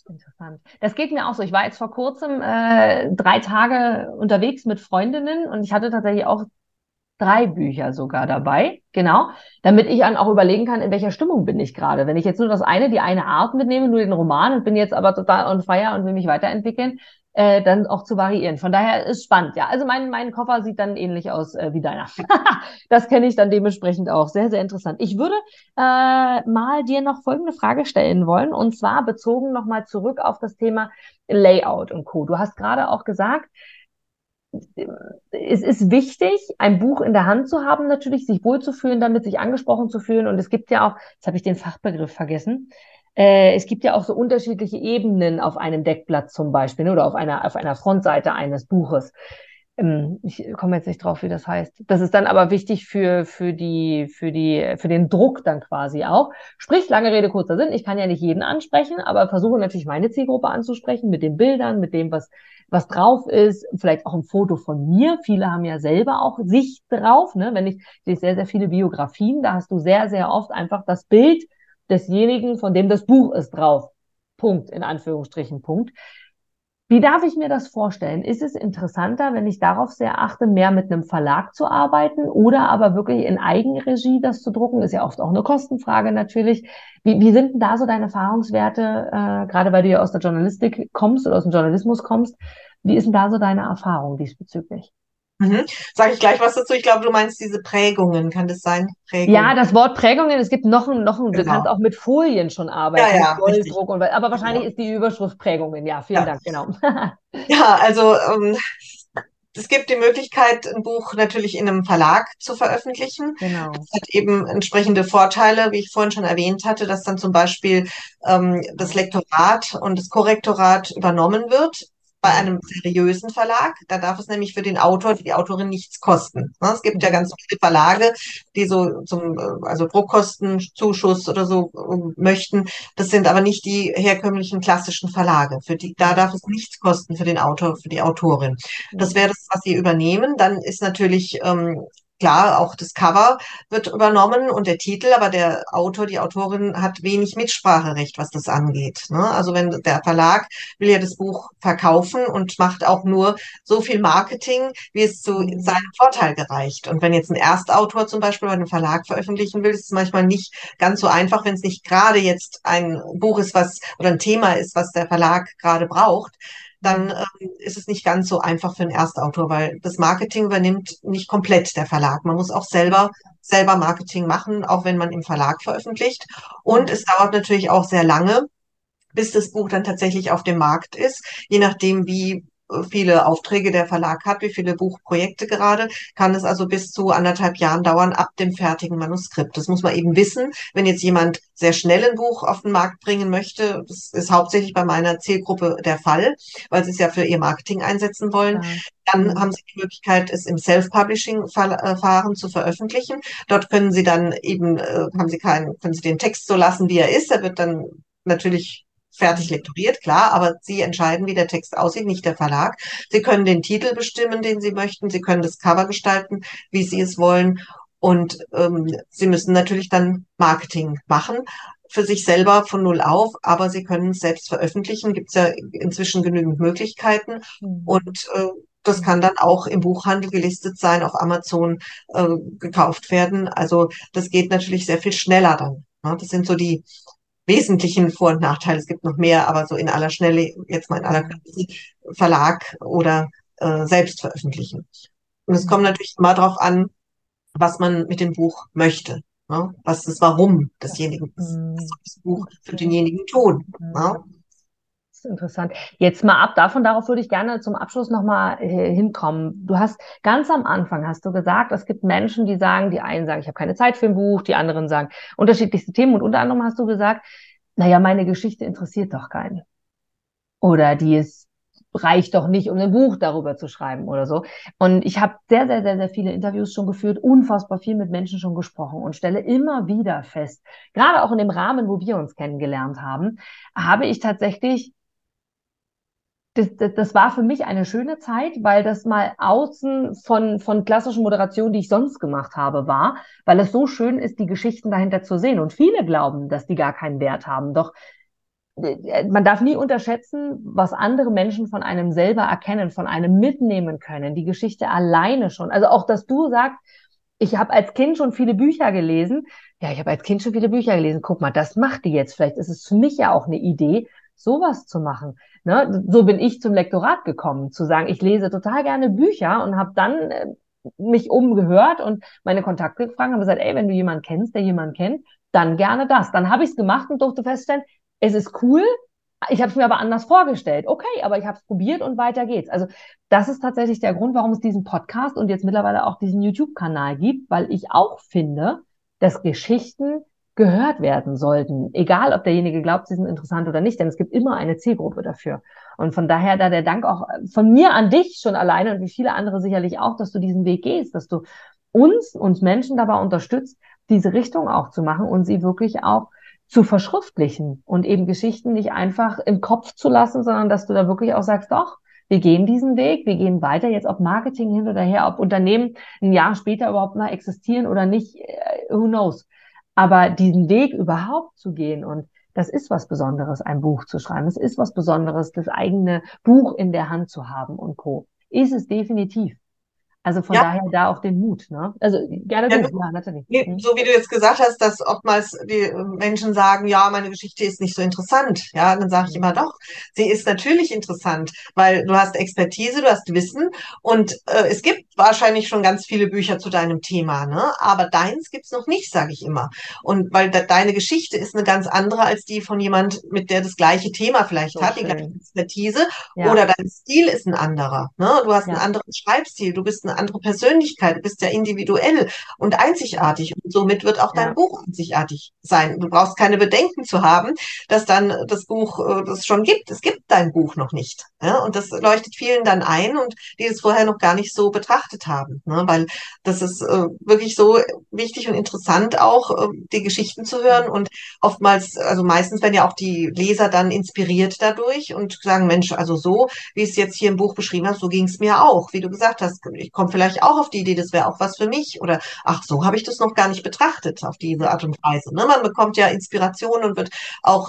Interessant. Das geht mir auch so. Ich war jetzt vor kurzem 3 Tage unterwegs mit Freundinnen und ich hatte tatsächlich auch 3 Bücher sogar dabei, genau, damit ich dann auch überlegen kann, in welcher Stimmung bin ich gerade. Wenn ich jetzt nur die eine Art mitnehme, nur den Roman und bin jetzt aber total on fire und will mich weiterentwickeln, dann auch zu variieren. Von daher ist spannend, ja. Also mein Koffer sieht dann ähnlich aus wie deiner. Das kenne ich dann dementsprechend auch. Sehr, sehr interessant. Ich würde mal dir noch folgende Frage stellen wollen, und zwar bezogen nochmal zurück auf das Thema Layout und Co. Du hast gerade auch gesagt, es ist wichtig, ein Buch in der Hand zu haben natürlich, sich wohlzufühlen damit, sich angesprochen zu fühlen. Und es gibt ja auch, jetzt habe ich den Fachbegriff vergessen, es gibt ja auch so unterschiedliche Ebenen auf einem Deckblatt zum Beispiel oder auf einer Frontseite eines Buches. Ich komme jetzt nicht drauf, wie das heißt. Das ist dann aber wichtig für den Druck dann quasi auch. Sprich, lange Rede, kurzer Sinn. Ich kann ja nicht jeden ansprechen, aber versuche natürlich meine Zielgruppe anzusprechen mit den Bildern, mit dem, was drauf ist. Vielleicht auch ein Foto von mir. Viele haben ja selber auch sich drauf, ne? Wenn ich lese sehr, sehr viele Biografien, da hast du sehr, sehr oft einfach das Bild desjenigen, von dem das Buch ist, drauf. Punkt, in Anführungsstrichen, Punkt. Wie darf ich mir das vorstellen? Ist es interessanter, wenn ich darauf sehr achte, mehr mit einem Verlag zu arbeiten oder aber wirklich in Eigenregie das zu drucken? Ist ja oft auch eine Kostenfrage natürlich. Wie sind denn da so deine Erfahrungswerte, gerade weil du ja aus der Journalistik kommst oder aus dem Journalismus kommst? Wie ist denn da so deine Erfahrung diesbezüglich? Sage ich gleich was dazu. Ich glaube, du meinst diese Prägungen. Kann das sein? Prägungen. Ja, das Wort Prägungen. Es gibt noch ein, genau. Du kannst auch mit Folien schon arbeiten. Ja, Volldruck und, aber wahrscheinlich ist die Überschrift Prägungen. Ja, vielen Dank. Genau. Ja, also es gibt die Möglichkeit, ein Buch natürlich in einem Verlag zu veröffentlichen. Genau. Das hat eben entsprechende Vorteile, wie ich vorhin schon erwähnt hatte, dass dann zum Beispiel das Lektorat und das Korrektorat übernommen wird. Bei einem seriösen Verlag, da darf es nämlich für den Autor, die Autorin nichts kosten. Es gibt ja ganz viele Verlage, die so also Druckkostenzuschuss oder so möchten. Das sind aber nicht die herkömmlichen klassischen Verlage. Für die, da darf es nichts kosten für den Autor, für die Autorin. Das wäre das, was sie übernehmen. Dann ist natürlich klar, auch das Cover wird übernommen und der Titel, aber der Autor, die Autorin hat wenig Mitspracherecht, was das angeht. Ne? Also wenn der Verlag will ja das Buch verkaufen und macht auch nur so viel Marketing, wie es zu seinem Vorteil gereicht. Und wenn jetzt ein Erstautor zum Beispiel bei einem Verlag veröffentlichen will, ist es manchmal nicht ganz so einfach, wenn es nicht gerade jetzt ein Buch ist, was oder ein Thema ist, was der Verlag gerade braucht. Dann ist es nicht ganz so einfach für einen Erstautor, weil das Marketing übernimmt nicht komplett der Verlag. Man muss auch selber Marketing machen, auch wenn man im Verlag veröffentlicht. Und es dauert natürlich auch sehr lange, bis das Buch dann tatsächlich auf dem Markt ist. Je nachdem, wie viele Aufträge der Verlag hat, wie viele Buchprojekte gerade, kann es also bis zu 1,5 Jahren dauern ab dem fertigen Manuskript. Das muss man eben wissen. Wenn jetzt jemand sehr schnell ein Buch auf den Markt bringen möchte, das ist hauptsächlich bei meiner Zielgruppe der Fall, weil sie es ja für ihr Marketing einsetzen wollen, dann haben sie die Möglichkeit, es im Self-Publishing-Verfahren zu veröffentlichen. Dort können sie dann eben, können sie den Text so lassen, wie er ist. Er wird dann natürlich fertig lektoriert, klar, aber Sie entscheiden, wie der Text aussieht, nicht der Verlag. Sie können den Titel bestimmen, den Sie möchten. Sie können das Cover gestalten, wie Sie es wollen. Und sie müssen natürlich dann Marketing machen, für sich selber von null auf, aber sie können es selbst veröffentlichen, gibt es ja inzwischen genügend Möglichkeiten. Und das kann dann auch im Buchhandel gelistet sein, auf Amazon gekauft werden. Also das geht natürlich sehr viel schneller dann. Ne? Das sind so die wesentlichen Vor- und Nachteile. Es gibt noch mehr, aber so in aller Schnelle, jetzt mal in aller Kürze, Verlag oder selbst veröffentlichen. Und es kommt natürlich immer darauf an, was man mit dem Buch möchte, ne? Was das Warum desjenigen ist, was das Buch für denjenigen tun. Ne? Das ist interessant. Jetzt mal ab davon, darauf würde ich gerne zum Abschluss nochmal hinkommen. Du hast ganz am Anfang hast du gesagt, es gibt Menschen, die sagen, die einen sagen, ich habe keine Zeit für ein Buch, die anderen sagen unterschiedlichste Themen und unter anderem hast du gesagt, naja, meine Geschichte interessiert doch keinen. Oder die ist reicht doch nicht, um ein Buch darüber zu schreiben oder so. Und ich habe sehr, sehr, sehr, sehr viele Interviews schon geführt, unfassbar viel mit Menschen schon gesprochen und stelle immer wieder fest, gerade auch in dem Rahmen, wo wir uns kennengelernt haben, habe ich tatsächlich, das war für mich eine schöne Zeit, weil das mal außen von klassischen Moderationen, die ich sonst gemacht habe, war, weil es so schön ist, die Geschichten dahinter zu sehen. Und viele glauben, dass die gar keinen Wert haben, doch man darf nie unterschätzen, was andere Menschen von einem selber erkennen, von einem mitnehmen können, die Geschichte alleine schon. Also auch, dass du sagst, ich habe als Kind schon viele Bücher gelesen. Ja, ich habe als Kind schon viele Bücher gelesen. Guck mal, das macht die jetzt. Vielleicht ist es für mich ja auch eine Idee, sowas zu machen. Ne? So bin ich zum Lektorat gekommen, zu sagen, ich lese total gerne Bücher und habe dann mich umgehört und meine Kontakte gefragt und gesagt, ey, wenn du jemanden kennst, der jemanden kennt, dann gerne das. Dann habe ich es gemacht und durfte feststellen, es ist cool, ich habe es mir aber anders vorgestellt. Okay, aber ich habe es probiert und weiter geht's. Also das ist tatsächlich der Grund, warum es diesen Podcast und jetzt mittlerweile auch diesen YouTube-Kanal gibt, weil ich auch finde, dass Geschichten gehört werden sollten. Egal, ob derjenige glaubt, sie sind interessant oder nicht, denn es gibt immer eine Zielgruppe dafür. Und von daher da der Dank auch von mir an dich schon alleine und wie viele andere sicherlich auch, dass du diesen Weg gehst, dass du uns Menschen dabei unterstützt, diese Richtung auch zu machen und sie wirklich auch zu verschriftlichen und eben Geschichten nicht einfach im Kopf zu lassen, sondern dass du da wirklich auch sagst, doch, wir gehen diesen Weg, wir gehen weiter, jetzt ob Marketing hin oder her, ob Unternehmen ein Jahr später überhaupt mal existieren oder nicht, who knows. Aber diesen Weg überhaupt zu gehen und das ist was Besonderes, ein Buch zu schreiben, es ist was Besonderes, das eigene Buch in der Hand zu haben und Co. Ist es definitiv. Also von daher da auch den Mut, ne? Also gerne den Mut, natürlich. So wie du jetzt gesagt hast, dass oftmals die Menschen sagen, ja, meine Geschichte ist nicht so interessant. Ja, dann sage ich immer doch, sie ist natürlich interessant, weil du hast Expertise, du hast Wissen und es gibt wahrscheinlich schon ganz viele Bücher zu deinem Thema, ne? Aber deins gibt's noch nicht, sage ich immer. Und weil deine Geschichte ist eine ganz andere als die von jemand, mit der das gleiche Thema vielleicht so hat, schön. Die gleiche Expertise oder dein Stil ist ein anderer, ne? Du hast einen anderen Schreibstil, du bist eine andere Persönlichkeit, du bist ja individuell und einzigartig und somit wird auch dein Buch einzigartig sein. Du brauchst keine Bedenken zu haben, dass dann das Buch das schon gibt. Es gibt dein Buch noch nicht. Ja? Und das leuchtet vielen dann ein und die es vorher noch gar nicht so betrachtet haben, ne? Weil das ist wirklich so wichtig und interessant auch, die Geschichten zu hören und oftmals, also meistens werden ja auch die Leser dann inspiriert dadurch und sagen, Mensch, also so, wie es jetzt hier im Buch beschrieben hast, so ging es mir auch, wie du gesagt hast, ich komme vielleicht auch auf die Idee, das wäre auch was für mich oder ach, so habe ich das noch gar nicht betrachtet auf diese Art und Weise. Ne? Man bekommt ja Inspiration und wird auch,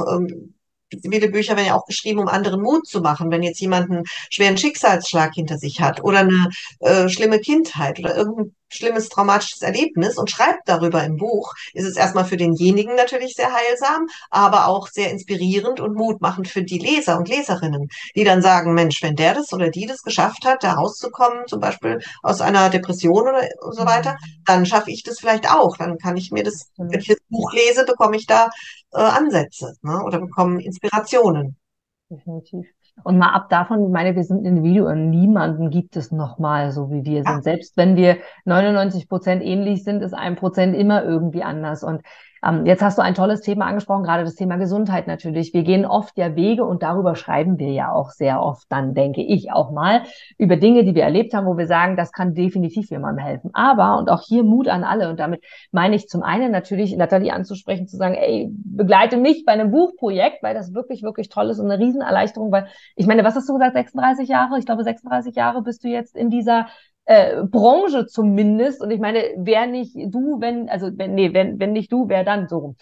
viele Bücher werden ja auch geschrieben, um anderen Mut zu machen, wenn jetzt jemand einen schweren Schicksalsschlag hinter sich hat oder eine schlimme Kindheit oder irgendein schlimmes traumatisches Erlebnis und schreibt darüber im Buch, ist es erstmal für denjenigen natürlich sehr heilsam, aber auch sehr inspirierend und mutmachend für die Leser und Leserinnen, die dann sagen, Mensch, wenn der das oder die das geschafft hat, da rauszukommen, zum Beispiel aus einer Depression oder so weiter, dann schaffe ich das vielleicht auch. Dann kann ich mir das, wenn ich das Buch lese, bekomme ich da Ansätze, ne? Oder bekomme Inspirationen. Definitiv. Und mal ab davon, ich meine, wir sind Individuen, niemanden gibt es nochmal so wie wir sind. Selbst wenn wir 99% ähnlich sind, ist 1% immer irgendwie anders. Und jetzt hast du ein tolles Thema angesprochen, gerade das Thema Gesundheit natürlich. Wir gehen oft ja Wege und darüber schreiben wir ja auch sehr oft dann, denke ich auch mal, über Dinge, die wir erlebt haben, wo wir sagen, das kann definitiv jemandem helfen. Aber, und auch hier Mut an alle, und damit meine ich zum einen natürlich, Nathalie anzusprechen, zu sagen, ey, begleite mich bei einem Buchprojekt, weil das wirklich, wirklich toll ist und eine Riesenerleichterung, weil, ich meine, was hast du gesagt, 36 Jahre? Ich glaube, 36 Jahre bist du jetzt in dieser Branche zumindest. Und ich meine, wer nicht du, wenn nicht du, wer dann, so rum.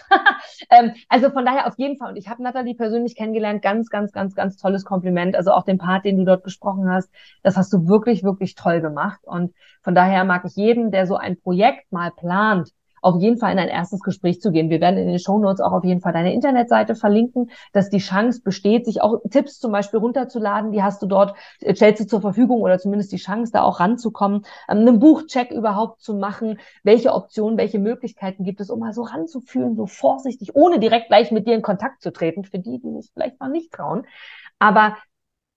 Also von daher auf jeden Fall. Und ich habe Nathalie persönlich kennengelernt. Ganz, ganz, ganz, ganz tolles Kompliment. Also auch den Part, den du dort gesprochen hast, das hast du wirklich, wirklich toll gemacht. Und von daher mag ich jeden, der so ein Projekt mal plant, auf jeden Fall in ein erstes Gespräch zu gehen. Wir werden in den Shownotes auch auf jeden Fall deine Internetseite verlinken, dass die Chance besteht, sich auch Tipps zum Beispiel runterzuladen, die hast du dort, stellst du zur Verfügung oder zumindest die Chance, da auch ranzukommen, einen Buchcheck überhaupt zu machen, welche Optionen, welche Möglichkeiten gibt es, um mal so ranzufühlen, so vorsichtig, ohne direkt gleich mit dir in Kontakt zu treten, für die, die sich vielleicht noch nicht trauen. Aber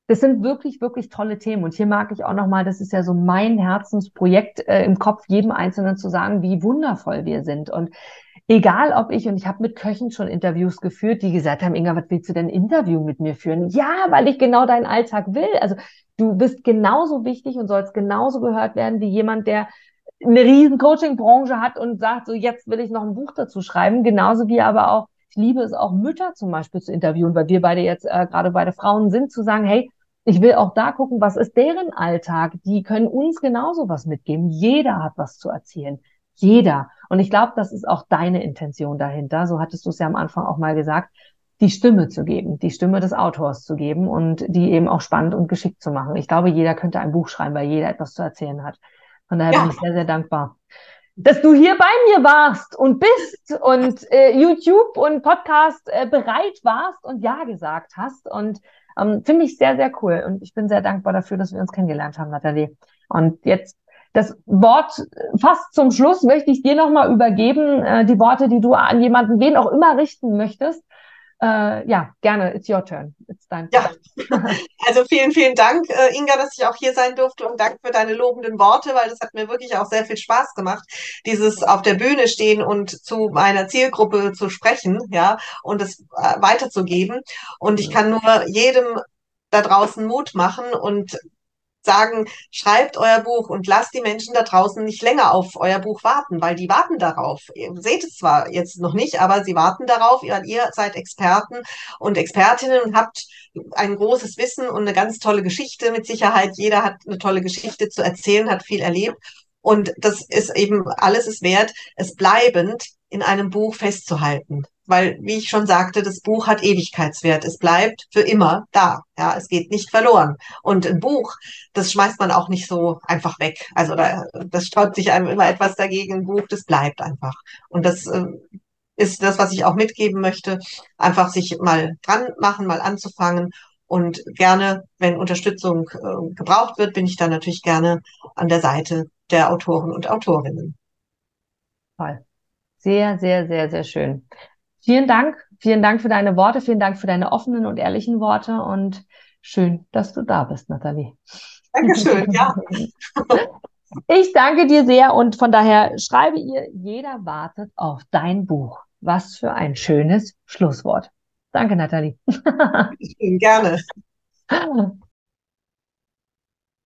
das sind wirklich, wirklich tolle Themen. Und hier mag ich auch nochmal, das ist ja so mein Herzensprojekt, im Kopf jedem Einzelnen zu sagen, wie wundervoll wir sind. Und egal ob ich, und ich habe mit Köchen schon Interviews geführt, die gesagt haben, Inga, was willst du denn Interview mit mir führen? Ja, weil ich genau deinen Alltag will. Also du bist genauso wichtig und sollst genauso gehört werden wie jemand, der eine riesen Coaching-Branche hat und sagt, so jetzt will ich noch ein Buch dazu schreiben. Genauso wie aber auch, ich liebe es auch, Mütter zum Beispiel zu interviewen, weil wir beide jetzt gerade beide Frauen sind, zu sagen, hey, ich will auch da gucken, was ist deren Alltag? Die können uns genauso was mitgeben. Jeder hat was zu erzählen. Jeder. Und ich glaube, das ist auch deine Intention dahinter. So hattest du es ja am Anfang auch mal gesagt, die Stimme zu geben, die Stimme des Autors zu geben und die eben auch spannend und geschickt zu machen. Ich glaube, jeder könnte ein Buch schreiben, weil jeder etwas zu erzählen hat. Von daher bin ich sehr, sehr dankbar, dass du hier bei mir warst und bist und YouTube und Podcast bereit warst und Ja gesagt hast. Und finde ich sehr, sehr cool. Und ich bin sehr dankbar dafür, dass wir uns kennengelernt haben, Nathalie. Und jetzt das Wort fast zum Schluss möchte ich dir nochmal übergeben. Die Worte, die du an jemanden, wen auch immer, richten möchtest. Ja, gerne. It's your turn. It's dein Turn. Ja. Also vielen, vielen Dank, Inga, dass ich auch hier sein durfte, und danke für deine lobenden Worte, weil das hat mir wirklich auch sehr viel Spaß gemacht, dieses auf der Bühne stehen und zu meiner Zielgruppe zu sprechen, ja, und es weiterzugeben. Und ich kann nur jedem da draußen Mut machen und sagen, schreibt euer Buch und lasst die Menschen da draußen nicht länger auf euer Buch warten, weil die warten darauf. Ihr seht es zwar jetzt noch nicht, aber sie warten darauf. Ihr seid Experten und Expertinnen und habt ein großes Wissen und eine ganz tolle Geschichte mit Sicherheit. Jeder hat eine tolle Geschichte zu erzählen, hat viel erlebt. Und das ist eben, alles ist wert, es bleibend in einem Buch festzuhalten. Weil, wie ich schon sagte, das Buch hat Ewigkeitswert. Es bleibt für immer da. Ja, es geht nicht verloren. Und ein Buch, das schmeißt man auch nicht so einfach weg. Also das sträubt sich einem immer etwas dagegen. Ein Buch, das bleibt einfach. Und das ist das, was ich auch mitgeben möchte. Einfach sich mal dran machen, mal anzufangen. Und gerne, wenn Unterstützung gebraucht wird, bin ich dann natürlich gerne an der Seite der Autoren und Autorinnen. Toll. Sehr, sehr, sehr, sehr schön. Vielen Dank. Vielen Dank für deine Worte. Vielen Dank für deine offenen und ehrlichen Worte. Und schön, dass du da bist, Nathalie. Dankeschön, ja. Ich danke dir sehr. Und von daher schreibe ihr, jeder wartet auf dein Buch. Was für ein schönes Schlusswort. Danke, Nathalie. Gerne.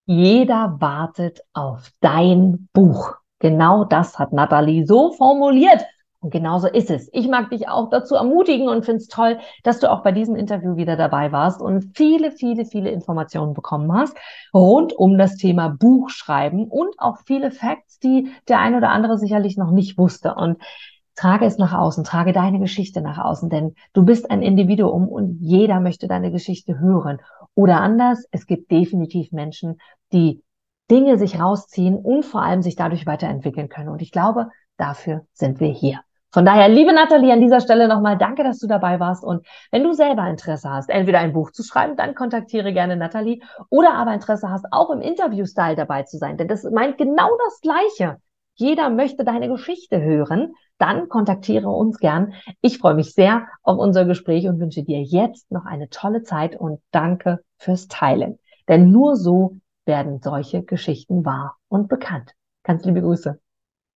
Jeder wartet auf dein Buch. Genau das hat Nathalie so formuliert. Und genauso ist es. Ich mag dich auch dazu ermutigen und finde es toll, dass du auch bei diesem Interview wieder dabei warst und viele, viele, viele Informationen bekommen hast rund um das Thema Buchschreiben und auch viele Facts, die der ein oder andere sicherlich noch nicht wusste. Und trage es nach außen, trage deine Geschichte nach außen, denn du bist ein Individuum und jeder möchte deine Geschichte hören. Oder anders, es gibt definitiv Menschen, die Dinge sich rausziehen und vor allem sich dadurch weiterentwickeln können. Und ich glaube, dafür sind wir hier. Von daher, liebe Nathalie, an dieser Stelle nochmal danke, dass du dabei warst. Und wenn du selber Interesse hast, entweder ein Buch zu schreiben, dann kontaktiere gerne Nathalie, oder aber Interesse hast, auch im Interview-Style dabei zu sein. Denn das meint genau das Gleiche. Jeder möchte deine Geschichte hören. Dann kontaktiere uns gern. Ich freue mich sehr auf unser Gespräch und wünsche dir jetzt noch eine tolle Zeit und danke fürs Teilen. Denn nur so werden solche Geschichten wahr und bekannt. Ganz liebe Grüße.